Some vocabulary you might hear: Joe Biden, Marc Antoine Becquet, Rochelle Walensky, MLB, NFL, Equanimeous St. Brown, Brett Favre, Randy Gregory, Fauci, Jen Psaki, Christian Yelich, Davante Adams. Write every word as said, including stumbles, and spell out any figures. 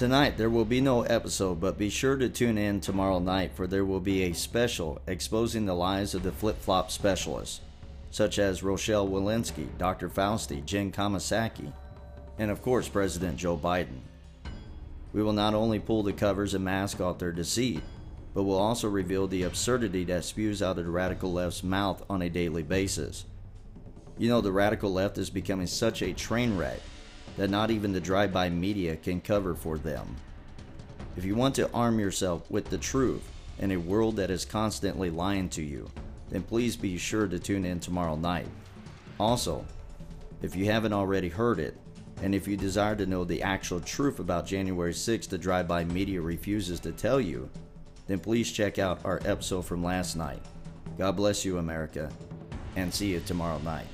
Tonight there will be no episode, but be sure to tune in tomorrow night, for there will be a special exposing the lies of the flip-flop specialists, such as Rochelle Walensky, Doctor Fauci, Jen Psaki, and of course President Joe Biden. We will not only pull the covers and mask off their deceit, but will also reveal the absurdity that spews out of the radical left's mouth on a daily basis. You know, the radical left is becoming such a train wreck that not even the drive-by media can cover for them. If you want to arm yourself with the truth in a world that is constantly lying to you, then please be sure to tune in tomorrow night. Also, if you haven't already heard it, and if you desire to know the actual truth about January sixth the drive-by media refuses to tell you, then please check out our episode from last night. God bless you, America, and see you tomorrow night.